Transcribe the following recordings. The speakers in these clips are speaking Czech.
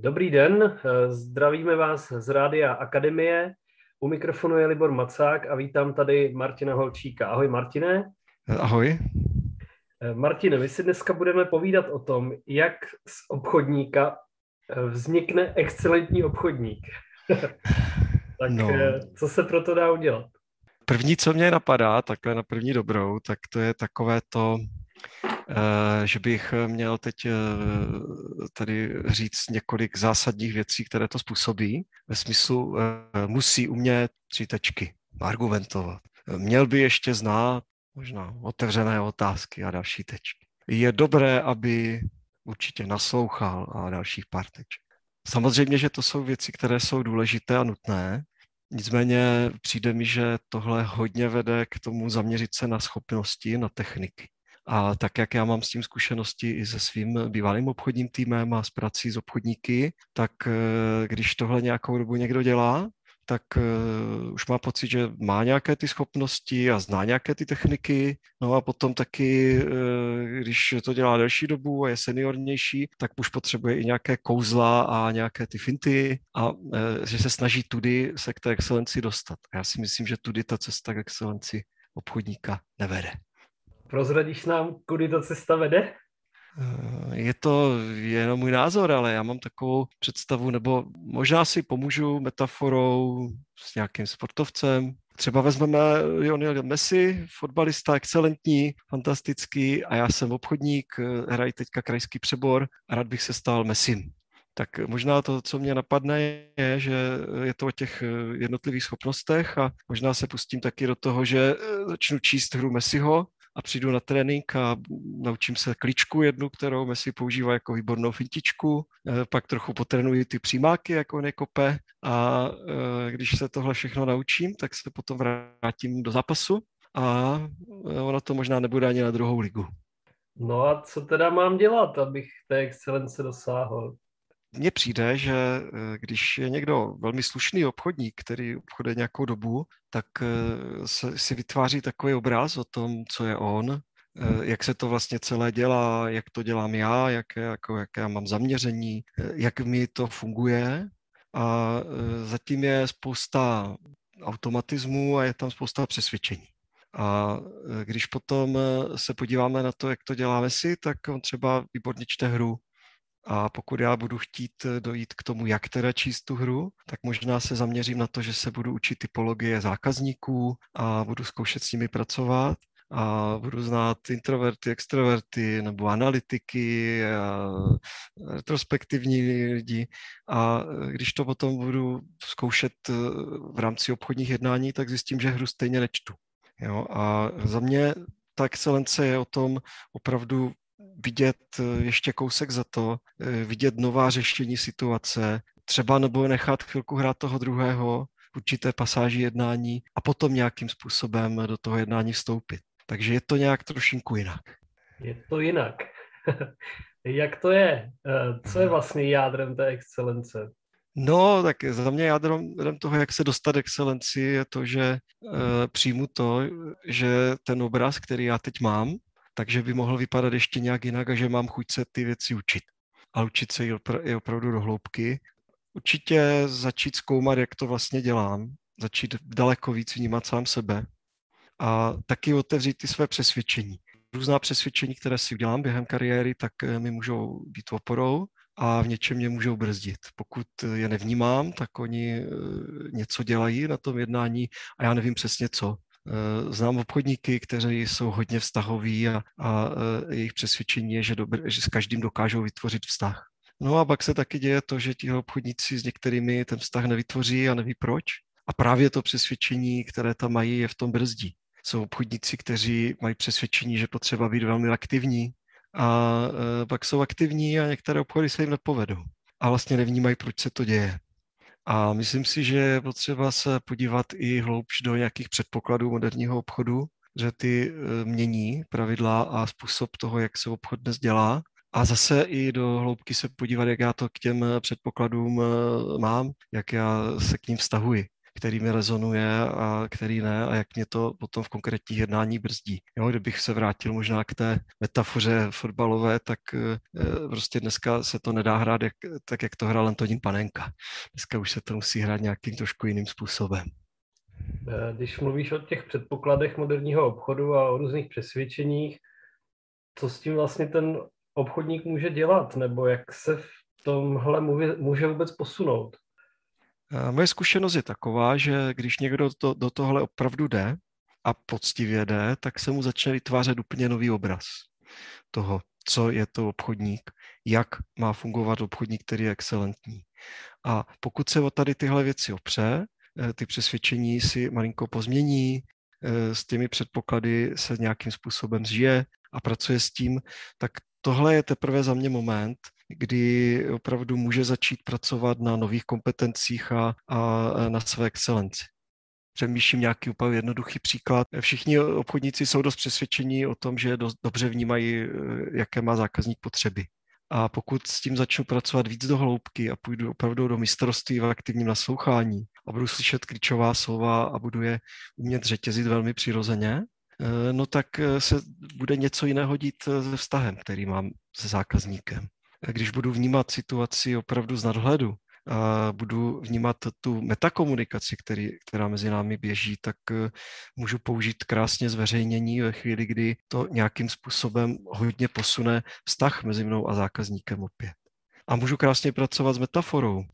Dobrý den, zdravíme vás z Rádia Akademie. U mikrofonu je Libor Macák a vítám tady Martina Holčíka. Ahoj Martine. Ahoj. Martine, my si dneska budeme povídat o tom, jak z obchodníka vznikne excelentní obchodník. Tak no. Co se pro to dá udělat? První, co mě napadá, takhle na první dobrou, tak to je takové to, že bych měl teď tady říct několik zásadních věcí, které to způsobí. Ve smyslu musí umět tři tečky, argumentovat. Měl by ještě znát možná otevřené otázky a další tečky. Je dobré, aby určitě naslouchal a dalších pár teček. Samozřejmě, že to jsou věci, které jsou důležité a nutné. Nicméně přijde mi, že tohle hodně vede k tomu zaměřit se na schopnosti, na techniky. A tak, jak já mám s tím zkušenosti i se svým bývalým obchodním týmem a s prací s obchodníky, tak když tohle nějakou dobu někdo dělá, tak už má pocit, že má nějaké ty schopnosti a zná nějaké ty techniky. No a potom taky, když to dělá delší dobu a je seniornější, tak už potřebuje i nějaké kouzla a nějaké ty finty a že se snaží tudy se k té excelenci dostat. A já si myslím, že tudy ta cesta k excelenci obchodníka nevede. Prozradíš nám, kudy ta cesta vede? Je to jenom můj názor, ale já mám takovou představu, nebo možná si pomůžu metaforou s nějakým sportovcem. Třeba vezmeme Lionel Messi, fotbalista, excelentní, fantastický, a já jsem obchodník, hrají teďka krajský přebor a rád bych se stal Messim. Tak možná to, co mě napadne, je, že je to o těch jednotlivých schopnostech a možná se pustím taky do toho, že začnu číst hru Messiho, a přijdu na trénink a naučím se kličku jednu, kterou Messi používá jako výbornou fintičku, pak trochu potrénuji ty přímáky, jako on je kope, a když se tohle všechno naučím, tak se potom vrátím do zápasu a ono to možná nebude ani na druhou ligu. No a co teda mám dělat, abych té excelence dosáhl? Mně přijde, že když je někdo velmi slušný obchodník, který obchoduje nějakou dobu, tak si vytváří takový obraz o tom, co je on, jak se to vlastně celé dělá, jak to dělám já, jaké já mám zaměření, jak mi to funguje. A zatím je spousta automatismů a je tam spousta přesvědčení. A když potom se podíváme na to, jak to děláme si, tak on třeba výborně čte hru. A pokud já budu chtít dojít k tomu, jak teda číst tu hru, tak možná se zaměřím na to, že se budu učit typologie zákazníků a budu zkoušet s nimi pracovat a budu znát introverty, extroverty nebo analytiky, a retrospektivní lidi. A když to potom budu zkoušet v rámci obchodních jednání, tak zjistím, že hru stejně nečtu. Jo? A za mě ta excelence je o tom opravdu vidět ještě kousek za to, vidět nová řešení situace, třeba nebo nechat chvilku hrát toho druhého, určité pasáži jednání a potom nějakým způsobem do toho jednání vstoupit. Takže je to nějak trošinku jinak. Je to jinak. Jak to je? Co je vlastně jádrem té excelence? No, tak za mě jádrem toho, jak se dostat excelenci, je to, že přijmu to, že ten obraz, který já teď mám, takže by mohl vypadat ještě nějak jinak a že mám chuť se ty věci učit. A učit se je opravdu do hloubky. Určitě začít zkoumat, jak to vlastně dělám, začít daleko víc vnímat sám sebe a taky otevřít ty své přesvědčení. Různá přesvědčení, které si udělám během kariéry, tak mi můžou být oporou a v něčem mě můžou brzdit. Pokud je nevnímám, tak oni něco dělají na tom jednání a já nevím přesně co. Znám obchodníky, kteří jsou hodně vztahoví a jejich přesvědčení je, že s každým dokážou vytvořit vztah. No a pak se taky děje to, že ti obchodníci s některými ten vztah nevytvoří a neví proč. A právě to přesvědčení, které tam mají, je v tom brzdí. Jsou obchodníci, kteří mají přesvědčení, že potřeba být velmi aktivní a pak jsou aktivní a některé obchody se jim nepovedou. A vlastně nevnímají, proč se to děje. A myslím si, že je potřeba se podívat i hloubš do nějakých předpokladů moderního obchodu, že ty mění pravidla a způsob toho, jak se obchod dnes dělá. A zase i do hloubky se podívat, jak já to k těm předpokladům mám, jak já se k ním vztahuji. který mi rezonuje a který ne a jak mě to potom v konkrétních jednání brzdí. Jo, kdybych se vrátil možná k té metafoře fotbalové, tak prostě dneska se to nedá hrát tak, jak to hrál Antonín Panenka. Dneska už se to musí hrát nějakým trošku jiným způsobem. Když mluvíš o těch předpokladech moderního obchodu a o různých přesvědčeních, co s tím vlastně ten obchodník může dělat, nebo jak se v tomhle může vůbec posunout? Moje zkušenost je taková, že když někdo do tohle opravdu jde a poctivě jde, tak se mu začne vytvářet úplně nový obraz toho, co je to obchodník, jak má fungovat obchodník, který je excelentní. A pokud se o tady tyhle věci opře, ty přesvědčení si malinko pozmění, s těmi předpoklady se nějakým způsobem žije a pracuje s tím, tak tohle je teprve za mě moment, kdy opravdu může začít pracovat na nových kompetencích a na své excelenci. Přemýšlím nějaký úplně jednoduchý příklad. Všichni obchodníci jsou dost přesvědčení o tom, že dost dobře vnímají, jaké má zákazník potřeby. A pokud s tím začnu pracovat víc do hloubky a půjdu opravdu do mistrovství v aktivním naslouchání a budu slyšet klíčová slova a budu je umět řetězit velmi přirozeně, no tak se bude něco jiného dít se vztahem, který mám se zákazníkem. Když budu vnímat situaci opravdu z nadhledu a budu vnímat tu metakomunikaci, která mezi námi běží, tak můžu použít krásně zveřejnění ve chvíli, kdy to nějakým způsobem hodně posune vztah mezi mnou a zákazníkem opět. A můžu krásně pracovat s metaforou.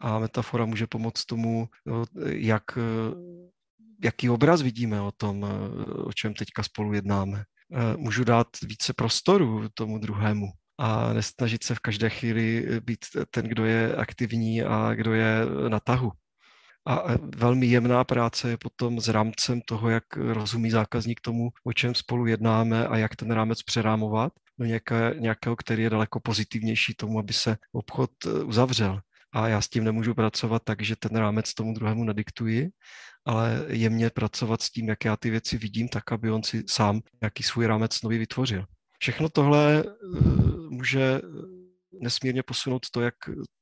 A metafora může pomoct tomu, jaký obraz vidíme o tom, o čem teďka spolu jednáme. Můžu dát více prostoru tomu druhému a nesnažit se v každé chvíli být ten, kdo je aktivní a kdo je na tahu. A velmi jemná práce je potom s rámcem toho, jak rozumí zákazník tomu, o čem spolu jednáme a jak ten rámec přerámovat do nějakého, který je daleko pozitivnější tomu, aby se obchod uzavřel. A já s tím nemůžu pracovat tak, že ten rámec tomu druhému nadiktuji, ale jemně pracovat s tím, jak já ty věci vidím, tak, aby on si sám nějaký svůj rámec nový vytvořil. Všechno tohle může nesmírně posunout to, jak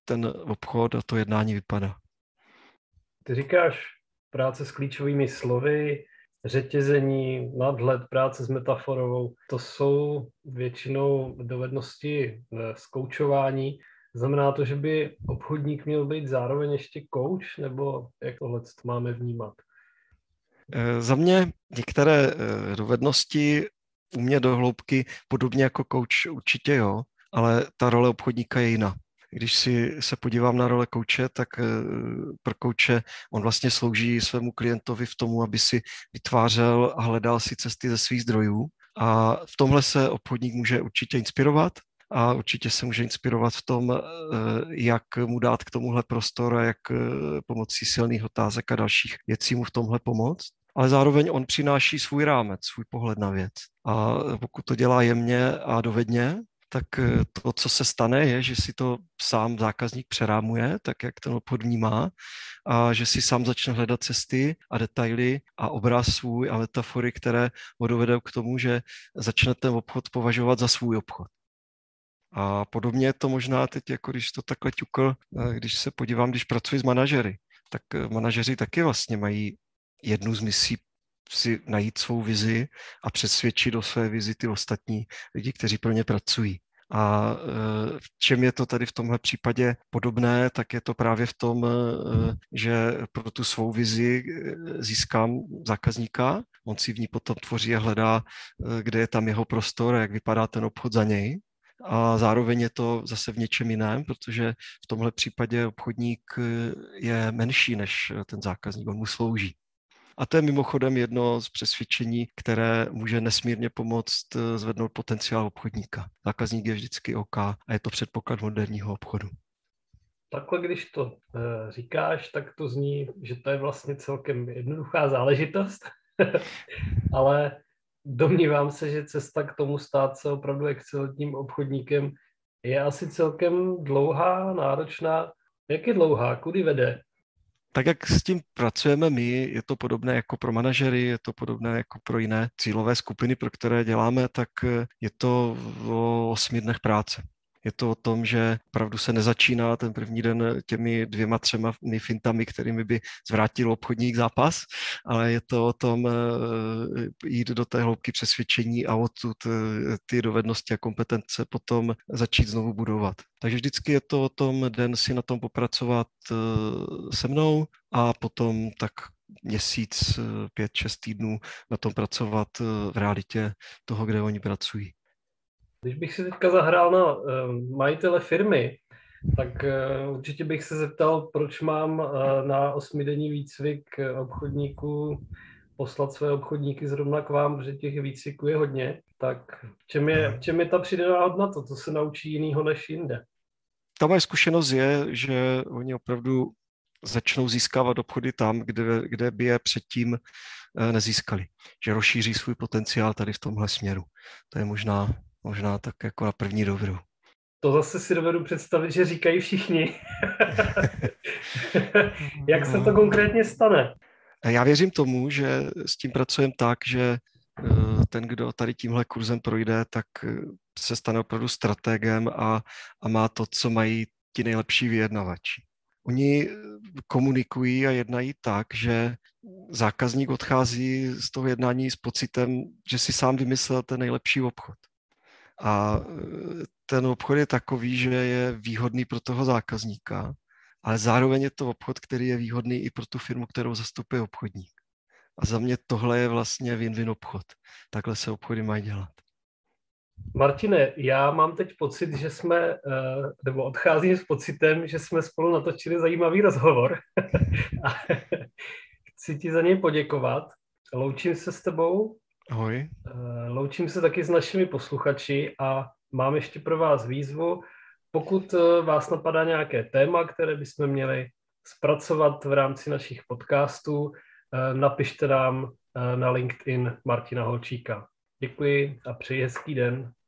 ten obchod a to jednání vypadá. Ty říkáš práce s klíčovými slovy, řetězení, nadhled, práce s metaforou, to jsou většinou dovednosti z koučování. Znamená to, že by obchodník měl být zároveň ještě kouč, nebo jak tohle máme vnímat? Za mě některé dovednosti u mě do hloubky, podobně jako kouč určitě jo, ale ta role obchodníka je jiná. Když se podívám na role kouče, tak pro kouče on vlastně slouží svému klientovi v tomu, aby si vytvářel a hledal si cesty ze svých zdrojů. A v tomhle se obchodník může určitě inspirovat a určitě se může inspirovat v tom, jak mu dát k tomuhle prostor a jak pomocí silných otázek a dalších věcí mu v tomhle pomoct. Ale zároveň on přináší svůj rámec, svůj pohled na věc. A pokud to dělá jemně a dovedně, tak to, co se stane, je, že si to sám zákazník přerámuje, tak jak ten obchod vnímá, a že si sám začne hledat cesty a detaily a obraz svůj a metafory, které ho dovedou k tomu, že začne ten obchod považovat za svůj obchod. A podobně je to možná teď, jako když to takhle ťukl, když se podívám, když pracuji s manažery, tak manažeři taky vlastně mají jednu z misí si najít svou vizi a přesvědčit o své vizi ty ostatní lidi, kteří pro ně pracují. A v čem je to tady v tomhle případě podobné, tak je to právě v tom, že pro tu svou vizi získám zákazníka, on si v ní potom tvoří a hledá, kde je tam jeho prostor a jak vypadá ten obchod za něj. A zároveň je to zase v něčem jiném, protože v tomhle případě obchodník je menší než ten zákazník, on mu slouží. A to je mimochodem jedno z přesvědčení, které může nesmírně pomoct zvednout potenciál obchodníka. Zákazník je vždycky OK a je to předpoklad moderního obchodu. Takhle, když to říkáš, tak to zní, že to je vlastně celkem jednoduchá záležitost, ale domnívám se, že cesta k tomu stát se opravdu excelentním obchodníkem je asi celkem dlouhá, náročná. Jak je dlouhá? Kudy vede? Tak, jak s tím pracujeme my, je to podobné jako pro manažery, je to podobné jako pro jiné cílové skupiny, pro které děláme, tak je to o 8 dnech práce. Je to o tom, že opravdu se nezačíná ten první den těmi 2-3 fintami, kterými by zvrátil obchodník zápas, ale je to o tom jít do té hloubky přesvědčení a odtud ty dovednosti a kompetence potom začít znovu budovat. Takže vždycky je to o tom den si na tom popracovat se mnou a potom tak měsíc, 5-6 týdnů na tom pracovat v realitě toho, kde oni pracují. Když bych si teďka zahrál na majitele firmy, tak určitě bych se zeptal, proč mám na 8denní výcvik obchodníků poslat své obchodníky zrovna k vám, protože těch výcviků je hodně. Tak v čem je ta přidaná hodnota? To se naučí jinýho než jinde. Ta moje zkušenost je, že oni opravdu začnou získávat obchody tam, kde by je předtím nezískali. Že rozšíří svůj potenciál tady v tomhle směru. To je možná tak jako na první dobrou. To zase si dovedu představit, že říkají všichni. Jak se to konkrétně stane? Já věřím tomu, že s tím pracujeme tak, že ten, kdo tady tímhle kurzem projde, tak se stane opravdu strategem a má to, co mají ti nejlepší vyjednavači. Oni komunikují a jednají tak, že zákazník odchází z toho jednání s pocitem, že si sám vymyslel ten nejlepší obchod. A ten obchod je takový, že je výhodný pro toho zákazníka, ale zároveň je to obchod, který je výhodný i pro tu firmu, kterou zastupuje obchodník. A za mě tohle je vlastně win-win obchod. Takhle se obchody mají dělat. Martine, já mám teď pocit, že jsme, nebo odcházím s pocitem, že jsme spolu natočili zajímavý rozhovor. Chci ti za něj poděkovat. Loučím se s tebou. Ahoj. Loučím se taky s našimi posluchači a mám ještě pro vás výzvu. Pokud vás napadá nějaké téma, které bychom měli zpracovat v rámci našich podcastů, napište nám na LinkedIn Martina Holčíka. Děkuji a přeji hezký den.